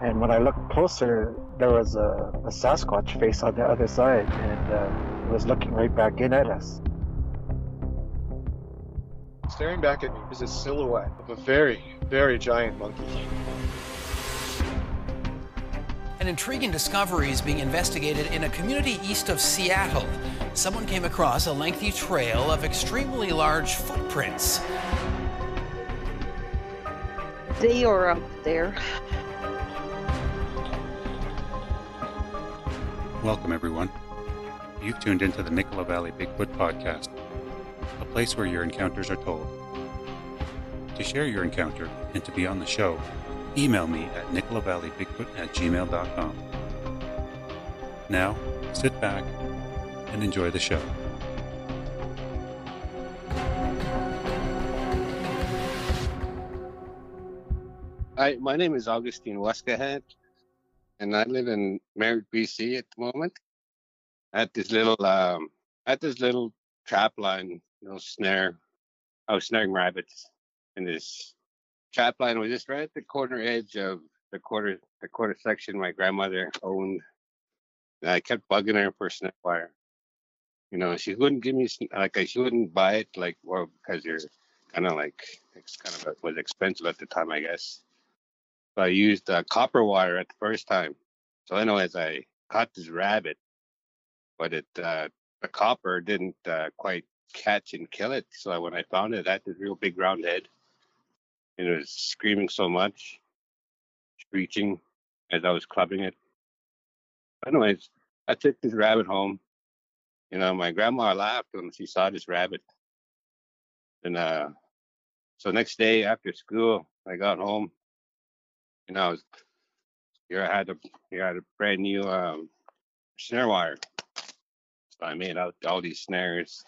And when I looked closer, there was a Sasquatch face on the other side, and it was looking right back in at us. Staring back at me was a silhouette of a very, very giant monkey. An intriguing discovery is being investigated in a community east of Seattle. Someone came across a lengthy trail of extremely large footprints. They are up there. Welcome, everyone. You've tuned into the Nicola Valley Bigfoot podcast, a place where your encounters are told. To share your encounter and to be on the show, email me at nicolavalleyBigfoot@gmail.com. Now, sit back and enjoy the show. Hi, my name is Augustine Wascahead, and I live in Merritt, BC at the moment, at this little trap line, snare. I was snaring rabbits in this trap line. Was just right at the corner edge of the quarter section my grandmother owned. And I kept bugging her for snare wire. She wouldn't give me, she wouldn't buy it, because you're was expensive at the time, I guess. So I used copper wire at the first time. So anyways, I caught this rabbit, but the copper didn't quite catch and kill it. So when I found it, it had this real big round head. And it was screaming so much, screeching as I was clubbing it. Anyways, I took this rabbit home. My grandma laughed when she saw this rabbit. And so next day after school, I got home. I had a brand new snare wire. So I made out all these snares.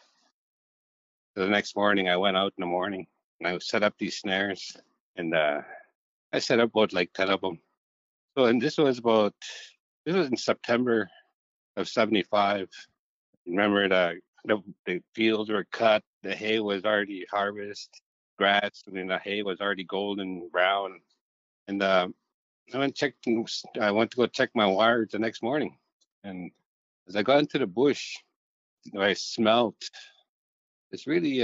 So the next morning, I went out in the morning. And I set up these snares, and I set up about 10 of them. So, and this was in September of '75. Remember, the fields were cut, the hay was already harvested, grass, the hay was already golden brown. And I went to go check my wire the next morning. And as I got into the bush, I smelled this really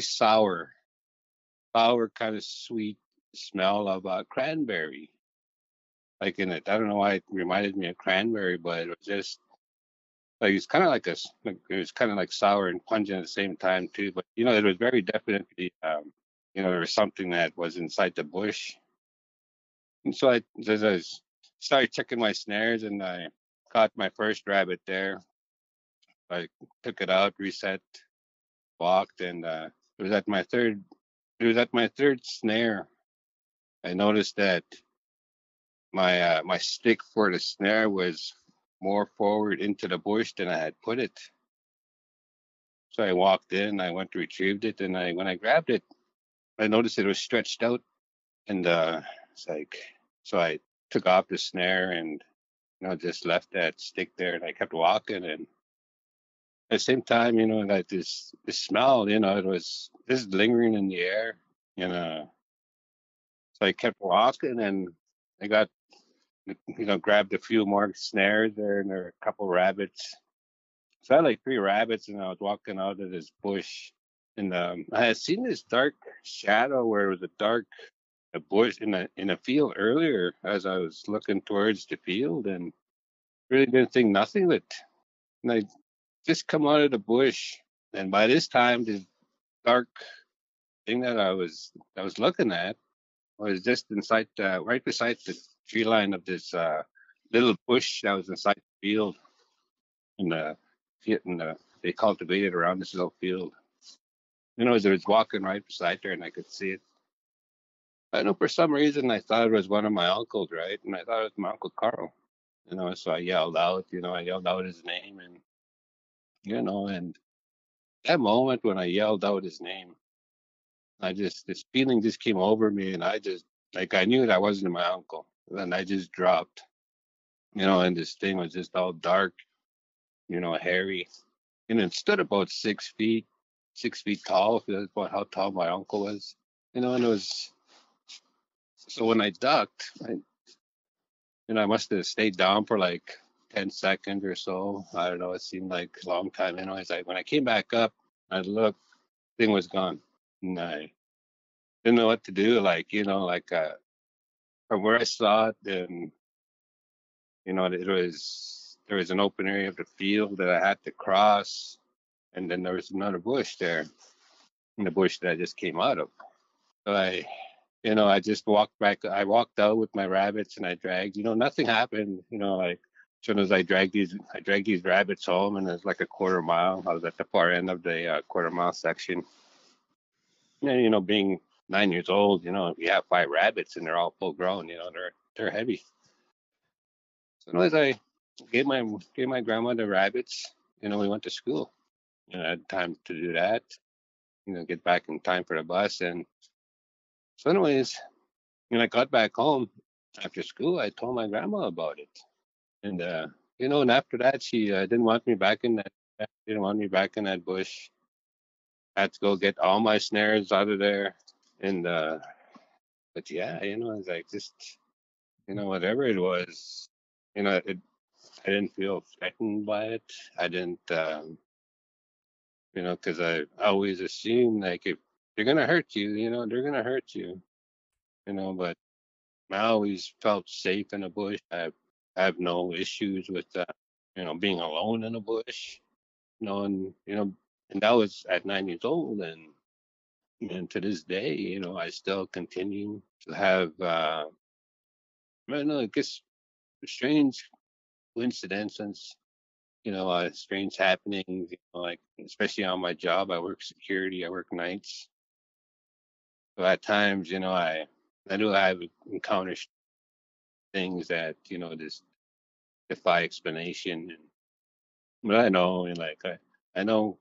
sour kind of sweet smell of cranberry in it. I don't know why it reminded me of cranberry, but it was just it's kind of it was kind of sour and pungent at the same time too. But it was very definitely there was something that was inside the bush. And so I started checking my snares, and I caught my first rabbit there. I took it out, reset, walked, and it was at my third snare. I noticed that my my stick for the snare was more forward into the bush than I had put it. So I walked in, I went to retrieve it, and when I grabbed it, I noticed it was stretched out. And so I took off the snare and just left that stick there, and I kept walking. And at the same time, this smell, it was just lingering in the air, So I kept walking, and I got, grabbed a few more snares there, and there were a couple rabbits. So I had 3 rabbits, and I was walking out of this bush, and I had seen this dark shadow where it was a bush in a field earlier as I was looking towards the field, and really didn't think nothing of it. And I just come out of the bush, and by this time this dark thing that I was looking at was just inside right beside the tree line of this little bush that was inside the field, and they cultivated around this little field. As I was walking right beside there, and I could see it. I know for some reason I thought it was one of my uncles, right? And I thought it was my Uncle Carl. So I yelled out, his name, and that moment when I yelled out his name, this feeling just came over me, and I just, I knew that wasn't my uncle. And then I just dropped, and this thing was just all dark, hairy. And it stood about 6 feet tall, that's about how tall my uncle was, and it was, so when I ducked, I and I must have stayed down for like 10 seconds or so. I don't know. It seemed like a long time. Anyways, when I came back up, I looked, thing was gone. And I didn't know what to do. From where I saw it, and, there was an open area of the field that I had to cross. And then there was another bush there, in the bush that I just came out of. So I just walked back. I walked out with my rabbits and I dragged, nothing happened. As soon as I dragged these rabbits home, and it was like a quarter mile. I was at the far end of the quarter mile section. And, being 9 years old, you have five rabbits and they're all full grown, they're heavy. So as I gave my grandma the rabbits, we went to school. I had time to do that, get back in time for the bus. And so anyways, when I got back home after school, I told my grandma about it. And, and after that, she didn't want me back in that bush. I had to go get all my snares out of there. And, but yeah, it's like just, whatever it was, I didn't feel threatened by it. I didn't, because I always assumed like if they're going to hurt you, they're going to hurt you, but I always felt safe in the bush. I have no issues with, being alone in a bush, and that was at 9 years old. And to this day, I still continue to have, I guess strange coincidences, strange happenings, like especially on my job. I work security, I work nights. So at times, I do have encounters things that just defy explanation, but I know, I know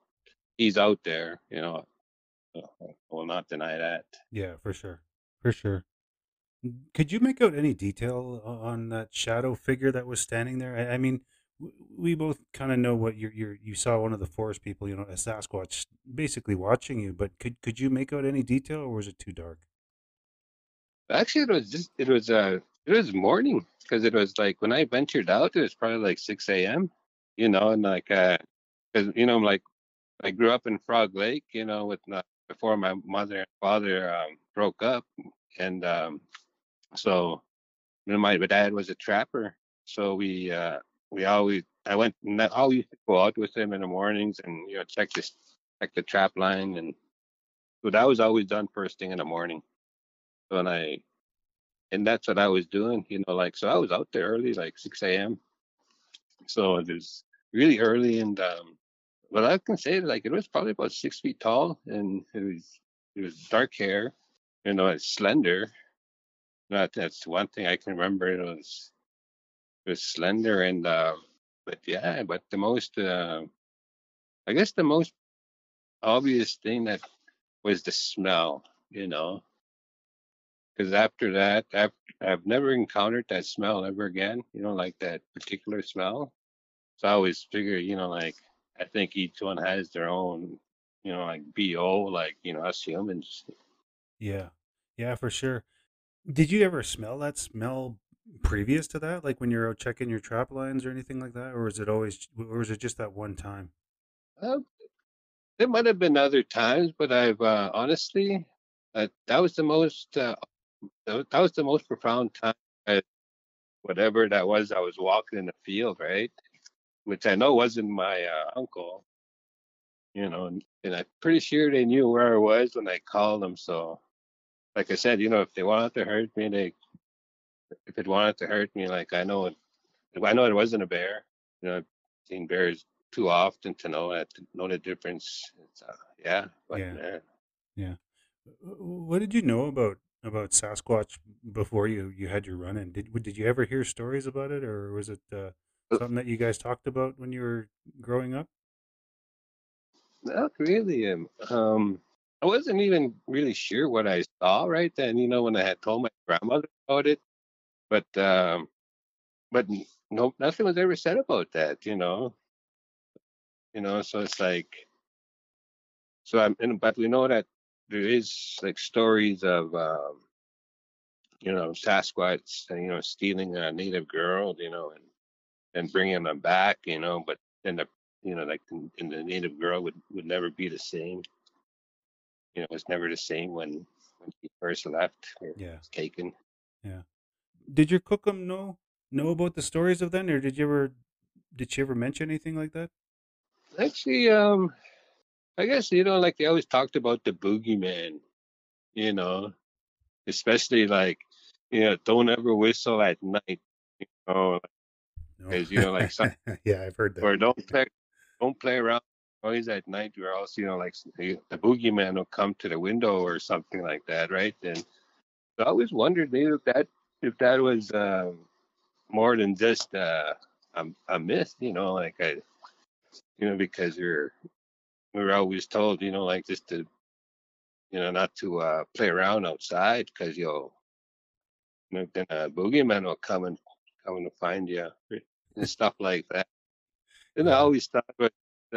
he's out there. I will not deny that. Yeah, for sure. Could you make out any detail on that shadow figure that was standing there? I mean, we both kind of know what you saw one of the forest people, a Sasquatch, basically watching you. But could you make out any detail, or was it too dark? Actually, it was morning, because it was like when I ventured out, it was probably like 6 a.m., and cause, I grew up in Frog Lake, with before my mother and father broke up. And so my dad was a trapper. So I used to go out with him in the mornings and, check the trap line. And so that was always done first thing in the morning. So and that's what I was doing, so I was out there early, like 6 a.m. So it was really early, and but I can say, it was probably about 6 feet tall, and it was dark hair, it's slender. That's one thing I can remember. It was slender, and but the most, I guess the most obvious thing that was the smell, Because after that, I've never encountered that smell ever again, that particular smell. So I always figure, I think each one has their own, BO, us humans. Yeah. Yeah, for sure. Did you ever smell that smell previous to that? Like when you're out checking your trap lines or anything like that? Or is it always, or is it just that one time? There might have been other times, but I've honestly, that was the most... that was the most profound time. Whatever that was, I was walking in the field, right? Which I know wasn't my uncle, and I'm pretty sure they knew where I was when I called them. So, like I said, if they wanted to hurt me, if it wanted to hurt me, I know it wasn't a bear. I've seen bears too often to know the difference. Yeah. What did you know about Sasquatch before you had your run-in? Did you ever hear stories about it, or was it something that you guys talked about when you were growing up? Not really. I wasn't even really sure what I saw right then, when I had told my grandmother about it, but no, nothing was ever said about that, so it's like, but we know that there is stories of Sasquatch, stealing a native girl, and bringing them back, but end up, and the native girl would never be the same. It was never the same when she first left. Yeah. Was taken. Yeah. Did your Cookham know about the stories of then, or did she ever mention anything like that? Actually, I guess, like they always talked about the boogeyman, especially like, don't ever whistle at night, because, like, some, yeah, I've heard that. Or don't play around noise at night, or else, like the boogeyman will come to the window or something like that, right? And I always wondered if that was more than just a myth, like I, because we're always told, like just to, not to play around outside, because then a boogeyman will come to find you and stuff like that. And I always thought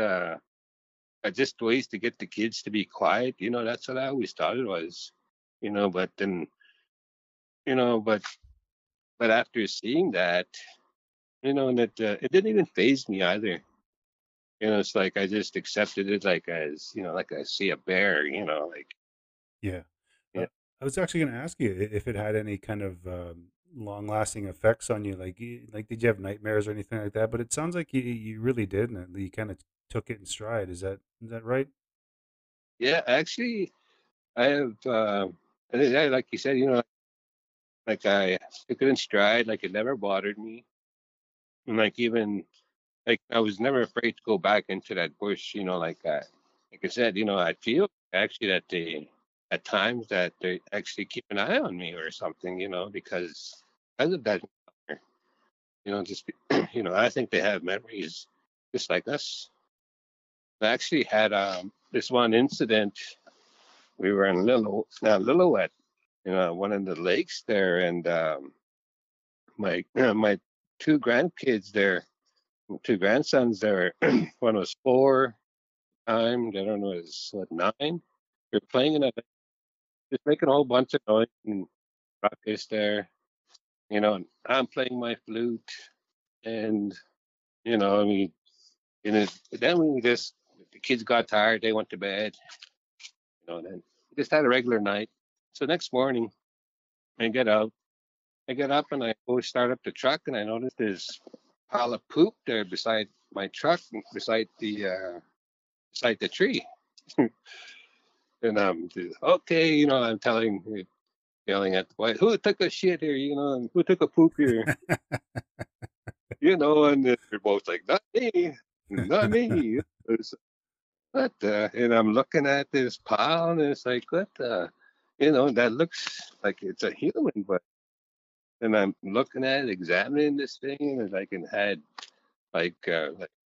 about just ways to get the kids to be quiet. That's what I always thought it was. But then, but after seeing that, that it didn't even faze me either. It's like I just accepted it, like as like I see a bear, like. Yeah, yeah. I was actually going to ask you if it had any kind of long-lasting effects on you, like did you have nightmares or anything like that? But it sounds like you really did, and you kind of took it in stride. Is that right? Yeah, actually, I have. Like you said, like I took it in stride. Like it never bothered me, and like even. Like I was never afraid to go back into that bush, like I said, I feel actually that they actually keep an eye on me or something, because of that, just, I think they have memories just like us. I actually had this one incident. We were in Lillooet, one of the lakes there, and my two grandkids there. Two grandsons there. One was 4, timed. I don't know, is what 9. They're playing in a, just making a whole bunch of noise and ruckus there. And I'm playing my flute, and I mean, then we just the kids got tired. They went to bed. And then just had a regular night. So next morning, I get up and I go start up the truck, and I notice there's pile of poop there beside my truck, beside the tree. And I'm okay, I'm yelling at the boy, who took a shit here, and who took a poop here? And they're both like, not me. And I'm looking at this pile, and it's like, that looks like it's a human, but. And I'm looking at it, examining this thing, and it had like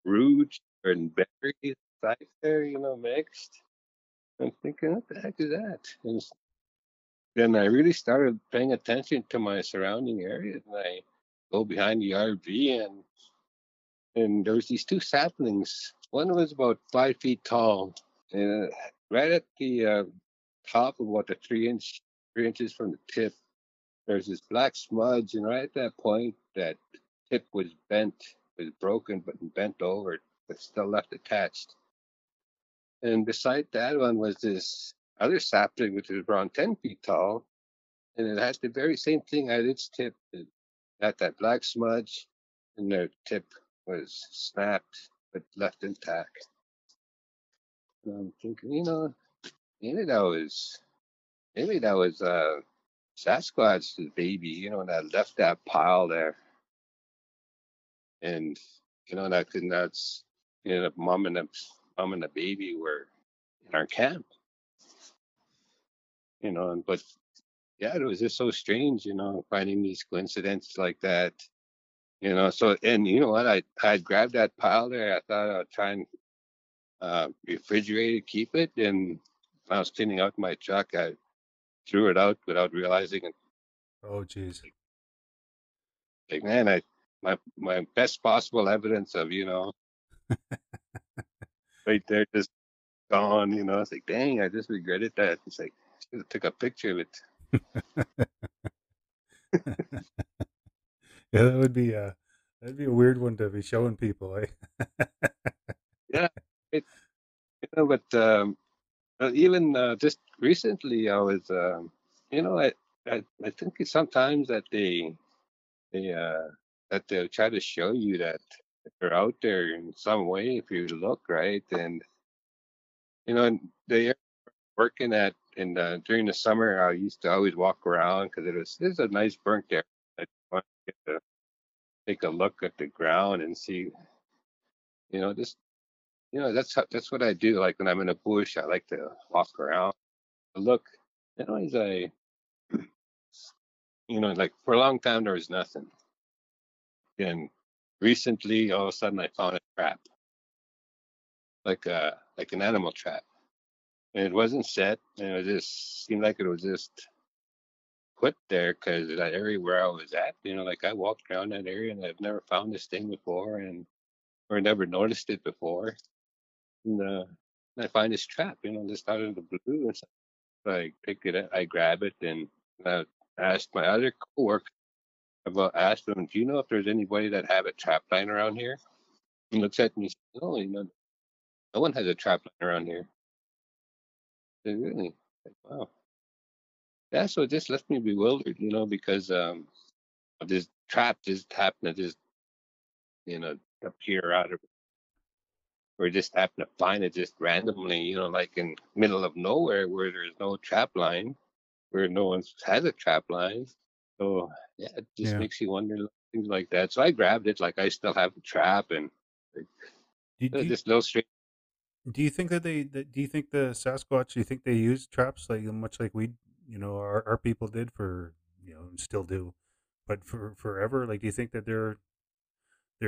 roots and berries inside there, mixed. I'm thinking, what the heck is that? And then I really started paying attention to my surrounding areas, and I go behind the RV, and there was these two saplings. One was about 5 feet tall, and right at the top of about 3 inches from the tip. There's this black smudge, and right at that point, that tip was broken, but bent over, but still left attached. And beside that one was this other sapling, which was around 10 feet tall, and it had the very same thing at its tip. It had that black smudge, and their tip was snapped, but left intact. And I'm thinking, maybe that was Sasquatch's baby, that left that pile there. And, mom and the baby were in our camp. But yeah, it was just so strange, finding these coincidences like that. So, and you know what? I grabbed that pile there. I thought I would try and refrigerate it, keep it. And when I was cleaning out my truck, I threw it out without realizing it. Oh, geez. Like, man, my best possible evidence of, right there, just gone, It's like, dang, I just regretted that. It's like, I should have took a picture of it. Yeah, that'd be a weird one to be showing people, eh? Yeah, even just recently, I was, I think sometimes that they'll try to show you that they're out there in some way if you look right, and they're working at. And during the summer, I used to always walk around because there's a nice burnt area. I just wanted to get to take a look at the ground and see, that's what I do. Like when I'm in a bush, I like to walk around, look. As I, like for a long time there was nothing. And recently, all of a sudden, I found a trap, like an animal trap. And it wasn't set, and it just seemed like it was just put there because that area where I was at, like I walked around that area and I've never found this thing before or never noticed it before. And I find this trap, just out of the blue. And so I pick it up, I grab it, and I asked my other coworker about, asked them, do you know if there's anybody that have a trap line around here? And looks at me and says, no, no one has a trap line around here. Really, like, wow. That's what just left me bewildered, because this trap just happened to just, appear out of, or just happened to find it just randomly, like in middle of nowhere where there's no trap line, where no one has a trap line. So yeah, it just makes you wonder things like that. So I grabbed it, like I still have a trap, and just no straight. Do you think the Sasquatch? Do you think they use traps like much like we, our people did for, still do, but for forever? Like, do you think that they're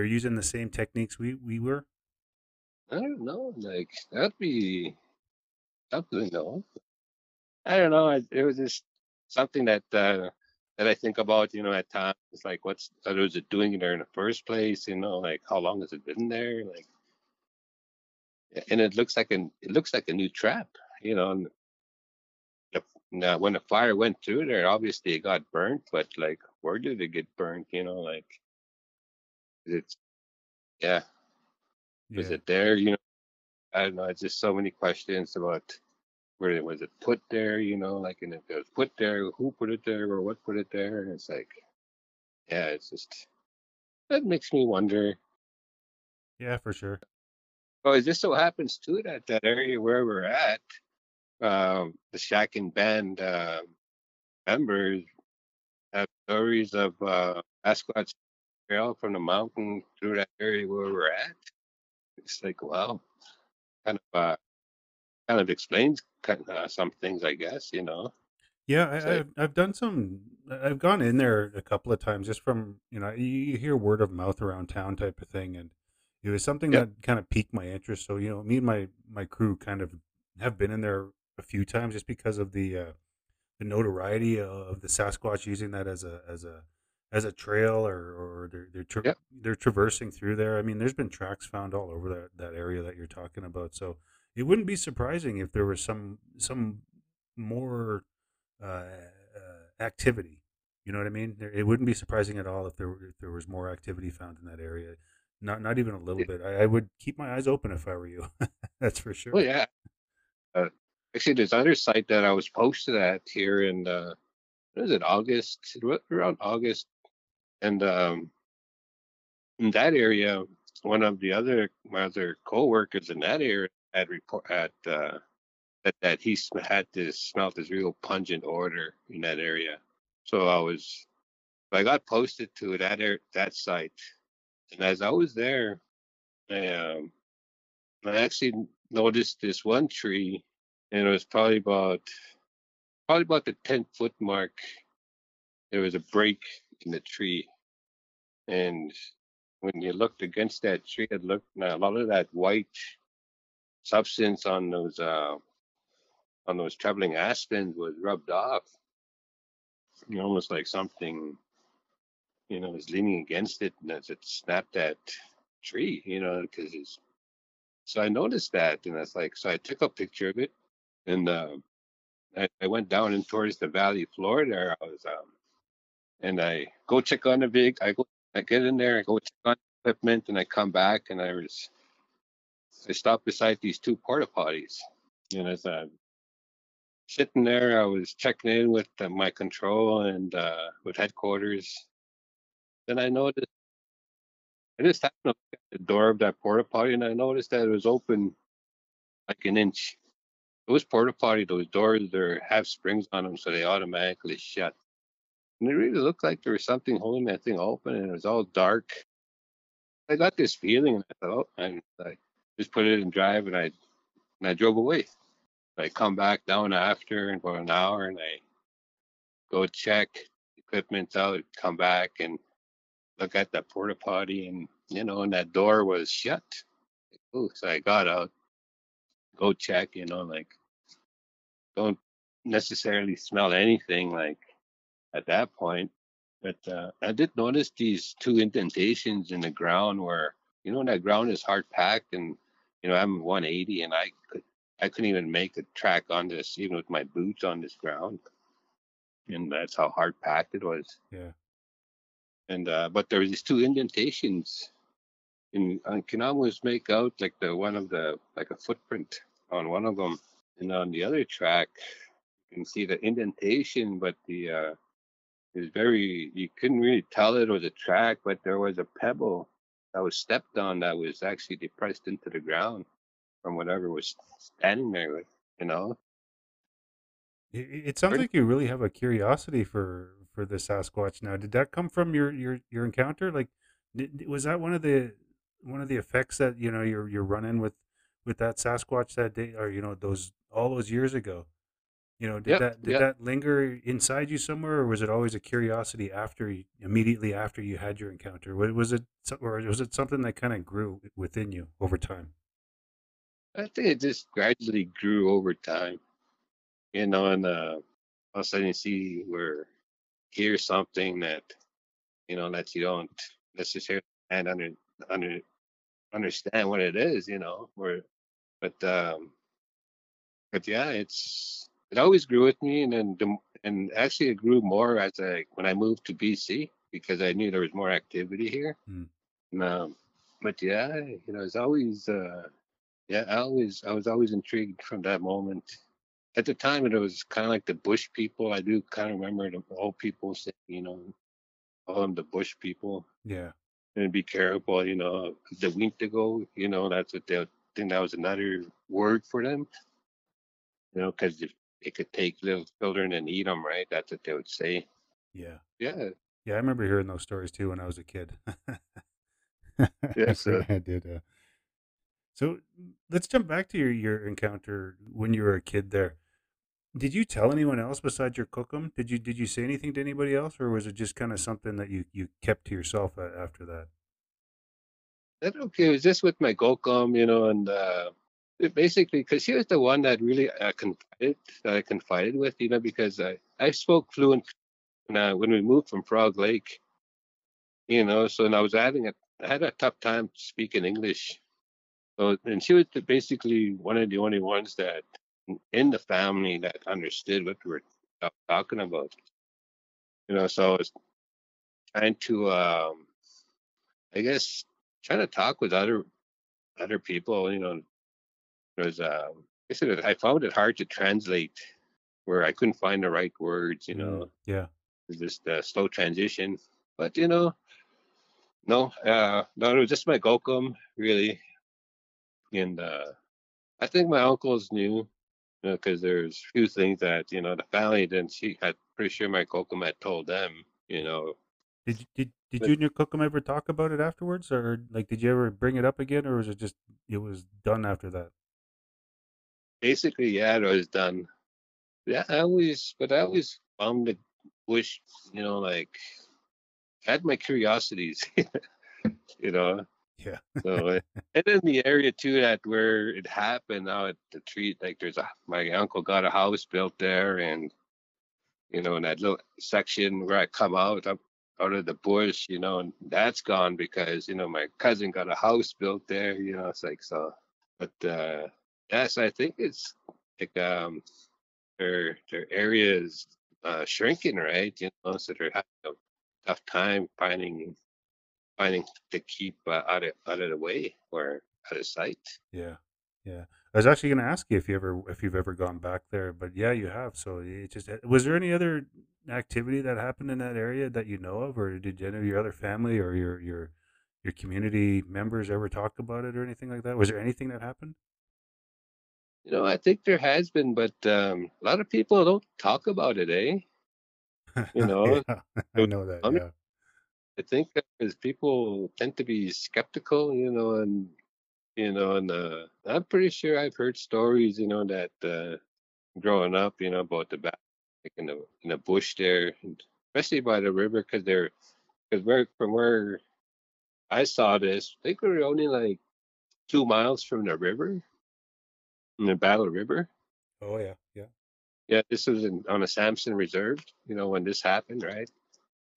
using the same techniques we were? I don't know. Like that'd be something. No, I don't know. It was just something that I think about. At times, it's like, what was it doing there in the first place? Like how long has it been there? Like. And it looks like a new trap, And now, when the fire went through there, obviously it got burnt. But like, where did it get burnt? Like it's, was it there? I don't know. It's just so many questions about where was it put there? Like, and if it was put there, who put it there, or what put it there? And it's like, it's just that makes me wonder. Yeah, for sure. Well, it just so happens too that that area where we're at, the Shaq and Bend members have stories of Sasquatch trail from the mountain through that area where we're at. It's like, well, kind of explains some things, I guess. Yeah, I've done some. I've gone in there a couple of times just from you hear word of mouth around town type of thing and. It was something that kind of piqued my interest. So, me and my crew kind of have been in there a few times just because of the notoriety of the Sasquatch using that as a trail or they're traversing through there. I mean, there's been tracks found all over that area that you're talking about. So it wouldn't be surprising if there was some more activity. You know what I mean? It wouldn't be surprising at all if there was more activity found in that area. Not even a little bit. I would keep my eyes open if I were you. That's for sure. Well, yeah. Actually, there's another site that I was posted at here in, August? Around August. And in that area, one of my other co-workers in that area had that he had smelled this real pungent odor in that area. So I got posted to that site. And as I was there, I actually noticed this one tree, and it was probably about the 10-foot mark. There was a break in the tree, and when you looked against that tree, it looked a lot of that white substance on those traveling aspens was rubbed off. Almost like something. It's leaning against it, and it snapped that tree, because it's. So I noticed that, and that's like, so I took a picture of it, and I went down and towards the valley floor there. I was and I go check on the rig. I get in there, I go check on the equipment, and I come back, and I stopped beside these two porta potties. And as I'm sitting there, I was checking in with my control and with headquarters. Then I noticed, I just happened to look at the door of that porta potty, and I noticed that it was open like an inch. Those porta potty, those doors, they have springs on them, so they automatically shut. And it really looked like there was something holding that thing open, and it was all dark. I got this feeling, and I thought, oh, and I just put it in drive, and I drove away. I come back down after and for an hour, and I go check equipment out, come back and look at that porta potty, and you know, and that door was shut. Ooh, so I got out, go check, you know, like don't necessarily smell anything like at that point, but I did notice these two indentations in the ground where, you know, that ground is hard packed, and you know, I'm 180, and I couldn't even make a track on this, even with my boots on this ground, and that's how hard packed it was. Yeah. And but there were these two indentations, and I can almost make out like a footprint on one of them, and on the other track, you can see the indentation, but the you couldn't really tell it was a track, but there was a pebble that was stepped on that was actually depressed into the ground from whatever was standing there, you know. It sounds like you really have a curiosity for the Sasquatch now. Did that come from your encounter? Like, was that one of the effects that, you know, you're running with that Sasquatch that day, or you know, all those years ago? You know, did that linger inside you somewhere, or was it always a curiosity immediately after you had your encounter? Was it something that kind of grew within you over time? I think it just gradually grew over time. You know, and all of a sudden you see or hear something that, you know, that you don't necessarily understand what it is, you know. But yeah, it always grew with me, and then actually it grew more as when I moved to BC, because I knew there was more activity here. Mm. And, but yeah, you know, it's always I was always intrigued from that moment. At the time, it was kind of like the bush people. I do kind of remember the old people saying, you know, call them the bush people. Yeah. And be careful, you know, the windigo, you know, that's what they think, that was another word for them. You know, because if they could take little children and eat them, right? That's what they would say. Yeah. Yeah. Yeah, I remember hearing those stories too when I was a kid. Yes, sir. I did. So let's jump back to your encounter when you were a kid there. Did you tell anyone else besides your Cookham? Did you say anything to anybody else, or was it just kind of something that you kept to yourself after that? Okay, it was just with my Cookham, you know, and it basically, because she was the one that really I confided with, you know, because I spoke fluent when we moved from Frog Lake, you know, so, and I had a tough time speaking English. So, and she was basically one of the only ones that in the family that understood what we were talking about. You know, so I was trying to, trying to talk with other people. You know, it was, I found it hard to translate, where I couldn't find the right words. You know, yeah, it was just a slow transition. But you know, no, it was just my Gokum, really. And I think my uncles knew, you know, because there's a few things that, you know, the family didn't see. I'm pretty sure my Cookham had told them, you know. Did you and your Cookham ever talk about it afterwards? Or, like, did you ever bring it up again? Or was it just, it was done after that? Basically, yeah, it was done. Yeah, I always found the bush, you know, like, I had my curiosities, you know. Yeah. So, and in the area too, that where it happened out at the tree, like my uncle got a house built there, and you know, in that little section where I come out of the bush, you know, and that's gone because, you know, my cousin got a house built there, you know, it's like, so, but that's, I think it's like their area is shrinking, right? You know, so they're having tough time finding to keep out of the way or out of sight. Yeah, yeah. I was actually going to ask you if you've ever gone back there, but yeah, you have. So it just was there any other activity that happened in that area that you know of, or did any of your other family or your community members ever talk about it or anything like that? Was there anything that happened? You know, I think there has been, but a lot of people don't talk about it, eh? You know, yeah, I know that. Yeah. I think because people tend to be skeptical, and I'm pretty sure I've heard stories, that growing up, about the back like in the bush there, especially by the river, because from where I saw this, I think we were only like 2 miles from the river. In the Battle River. Oh, yeah. Yeah. Yeah. This was on a Samson reserve, when this happened, right?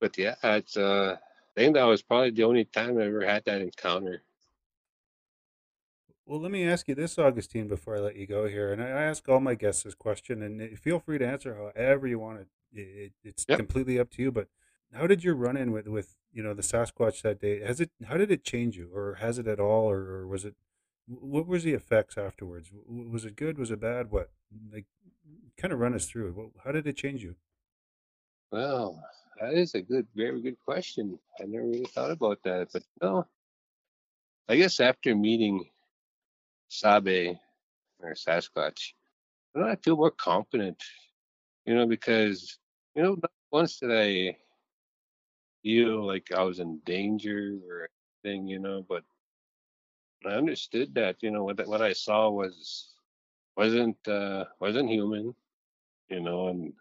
But yeah, it's, I think that was probably the only time I ever had that encounter. Well, let me ask you this, Augustine, before I let you go here. And I ask all my guests this question, and feel free to answer however you want it. It's completely up to you. But how did your run in with, the Sasquatch that day? How did it change you, or has it at all? Or was it, what was the effects afterwards? Was it good? Was it bad? What? Like, kind of run us through. How did it change you? Well, that is a good, very good question. I never really thought about that. But no, I guess after meeting Sabe or Sasquatch, I feel more confident, because, not once did I feel like I was in danger or anything, but I understood that what I saw wasn't human, and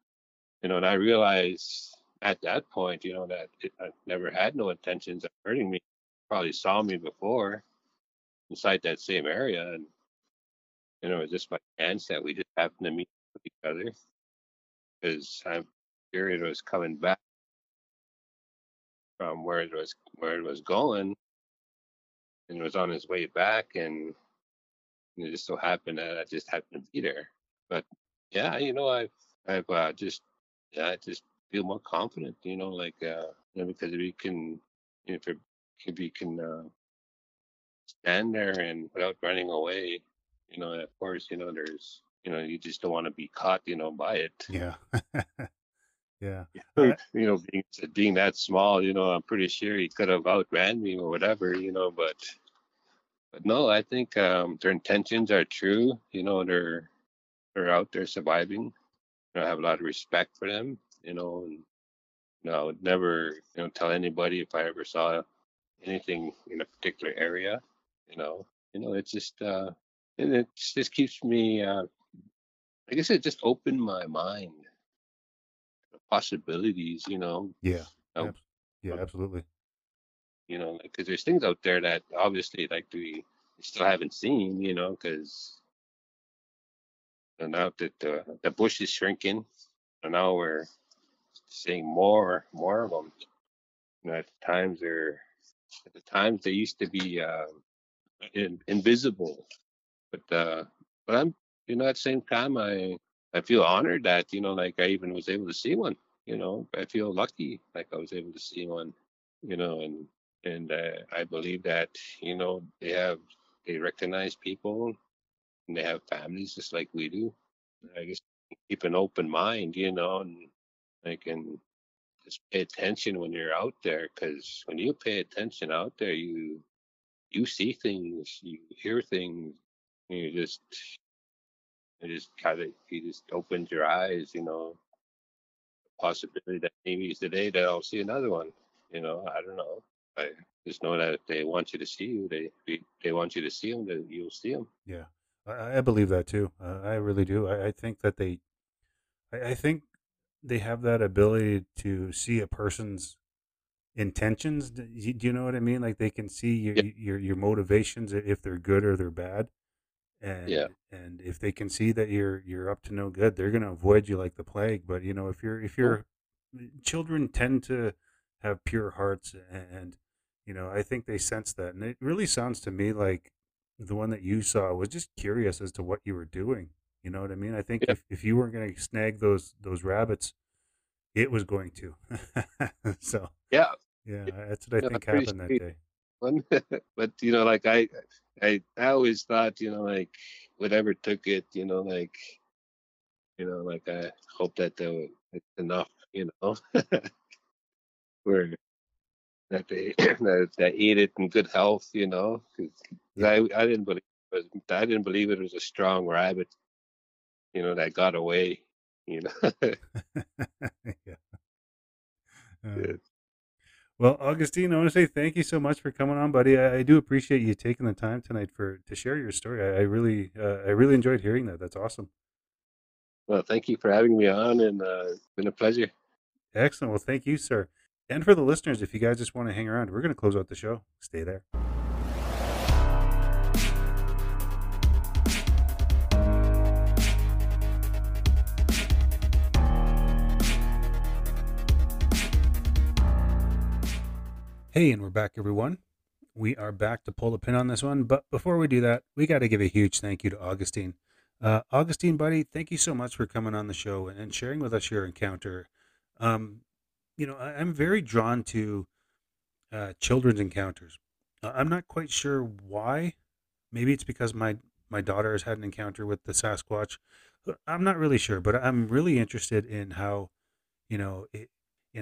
I realized at that point that I never had no intentions of hurting me. Probably saw me before inside that same area, and it was just by chance that we just happened to meet with each other, because I'm sure it was coming back from where it was going. And it was on his way back, and it just so happened that I just happened to be there. But yeah, I just feel more confident, because if you can stand there and without running away, of course, there's, you just don't want to be caught, by it. Yeah. Yeah. Being that small, I'm pretty sure he could have outran me or whatever, but no, I think their intentions are true. They're out there surviving. I have a lot of respect for them, and I would never, tell anybody if I ever saw anything in a particular area, it's just, and it just keeps me, I guess it just opened my mind. Possibilities, yeah, absolutely. Because there's things out there that obviously we still haven't seen, because now that the bush is shrinking, and now we're seeing more of them. At the times they used to be invisible, but I'm at the same time I feel honored that, I even was able to see one, I feel lucky, I was able to see one, and I believe that, they recognize people and they have families just like we do. I guess keep an open mind, and I can just pay attention when you're out there, because when you pay attention out there, you see things, you hear things, and It just opens your eyes, the possibility that maybe today that I'll see another one, I don't know. I just know that if they want you to see you, they want you to see them, that you'll see them. Yeah, I believe that too. I really do. I think that they have that ability to see a person's intentions. Do you know what I mean? Like they can see your motivations, if they're good or they're bad. And if they can see that you're up to no good, they're going to avoid you like the plague. But if your children tend to have pure hearts, and I think they sense that. And it really sounds to me like the one that you saw was just curious as to what you were doing. You know what I mean? I think if you weren't going to snag those rabbits, It was going to. So yeah, that's what I think happened that day. But like I always thought, like whatever took it, like I hope that it's enough, where that they ate it in good health, Cause I didn't believe it was a strong rabbit, that got away, Yeah. Well, Augustine, I want to say thank you so much for coming on, buddy. I do appreciate you taking the time tonight to share your story. I really enjoyed hearing that. That's awesome. Well, thank you for having me on, and it's been a pleasure. Excellent. Well, thank you, sir. And for the listeners, if you guys just want to hang around, we're going to close out the show. Stay there. Hey, and we're back, everyone. We are back to pull the pin on this one, but before we do that, we got to give a huge thank you to Augustine. Augustine, buddy, thank you so much for coming on the show and sharing with us your encounter. I'm very drawn to children's encounters. I'm not quite sure why. Maybe it's because my daughter has had an encounter with the Sasquatch. I'm not really sure, but I'm really interested in how, in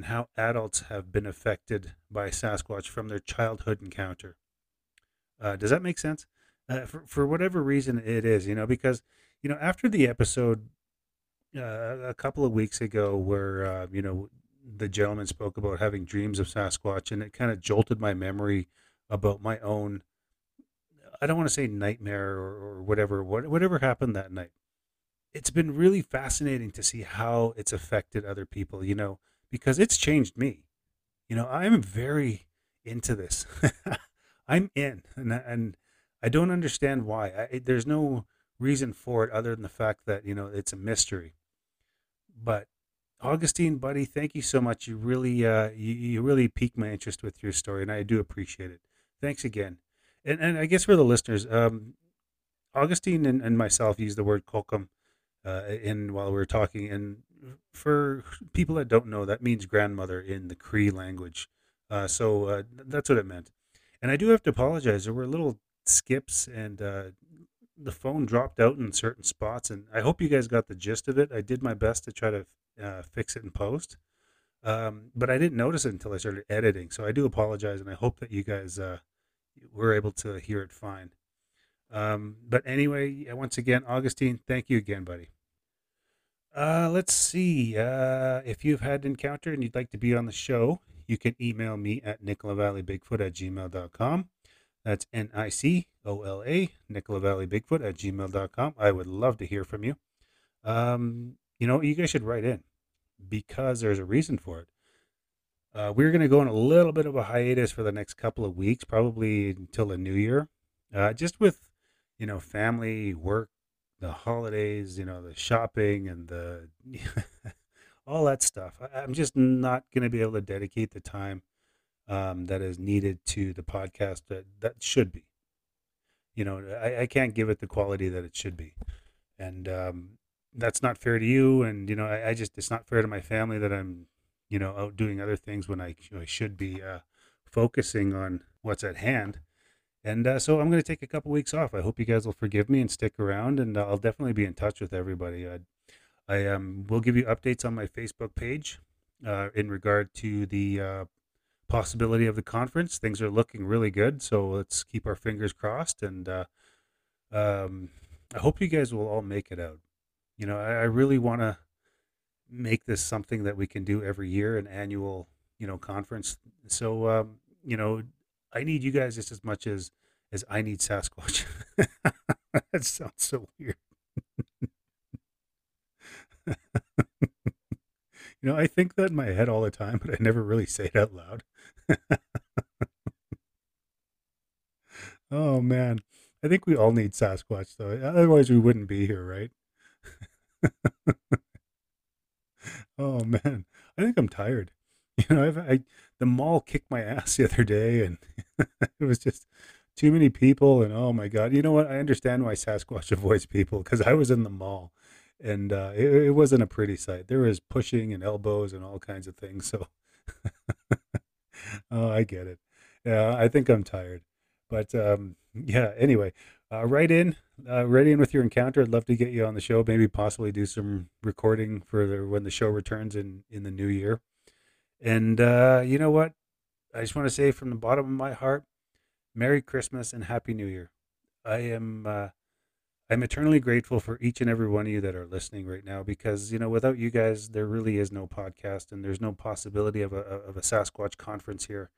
how adults have been affected by Sasquatch from their childhood encounter. Does that make sense? For whatever reason it is, because, after the episode a couple of weeks ago where, the gentleman spoke about having dreams of Sasquatch, and it kind of jolted my memory about my own, I don't want to say nightmare or whatever happened that night. It's been really fascinating to see how it's affected other people, because it's changed me. I'm very into this. I'm in, and I don't understand why. There's no reason for it other than the fact that, it's a mystery. But Augustine, buddy, thank you so much. You really, you really piqued my interest with your story, and I do appreciate it. Thanks again. And I guess for the listeners, Augustine and myself used the word kokum while we were talking, and for people that don't know, that means grandmother in the Cree language. So that's what it meant. And I do have to apologize. There were little skips and the phone dropped out in certain spots. And I hope you guys got the gist of it. I did my best to try to fix it in post. But I didn't notice it until I started editing. So I do apologize. And I hope that you guys were able to hear it fine. But anyway, once again, Augustine, thank you again, buddy. Let's see. If you've had an encounter and you'd like to be on the show, you can email me at NicolaValleyBigfoot@gmail.com. That's NICOLA, NicolaValleyBigfoot@gmail.com. I would love to hear from you. You guys should write in because there's a reason for it. We're going to go on a little bit of a hiatus for the next couple of weeks, probably until the new year, just with, family, work, the holidays, the shopping and the all that stuff. I'm just not going to be able to dedicate the time that is needed to the podcast that should be. I can't give it the quality that it should be, and that's not fair to you. And it's not fair to my family that I'm out doing other things when I should be focusing on what's at hand. And so I'm going to take a couple weeks off. I hope you guys will forgive me and stick around, and I'll definitely be in touch with everybody. I will give you updates on my Facebook page in regard to the possibility of the conference. Things are looking really good, so let's keep our fingers crossed. And I hope you guys will all make it out. I really want to make this something that we can do every year, an annual, conference. So, I need you guys just as much as I need Sasquatch. That sounds so weird. I think that in my head all the time, but I never really say it out loud. Oh, man. I think we all need Sasquatch, though. Otherwise, we wouldn't be here, right? Oh, man. I think I'm tired. The mall kicked my ass the other day, and it was just too many people. And oh my God, I understand why Sasquatch avoids people, because I was in the mall and it wasn't a pretty sight. There was pushing and elbows and all kinds of things. So oh, I get it. I think I'm tired, but yeah. Anyway, write in with your encounter. I'd love to get you on the show. Maybe possibly do some recording for when the show returns in the new year. And you know what? I just want to say from the bottom of my heart, Merry Christmas and Happy New Year. I'm eternally grateful for each and every one of you that are listening right now, because, you know, without you guys, there really is no podcast, and there's no possibility of a Sasquatch conference here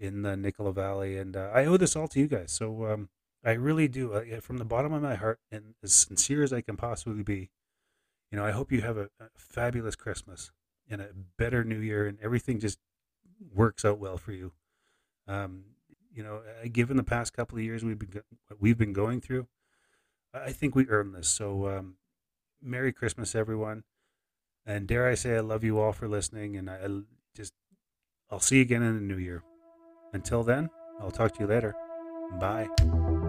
in the Nicola Valley. And I owe this all to you guys. So I really do, from the bottom of my heart, and as sincere as I can possibly be, you know, I hope you have a fabulous Christmas and a better New Year, and everything just works out well for you. You know, given the past couple of years we've been going through, I think we earned this. So Merry Christmas, everyone. And dare I say, I love you all for listening. And I'll see you again in the new year. Until then, I'll talk to you later. Bye.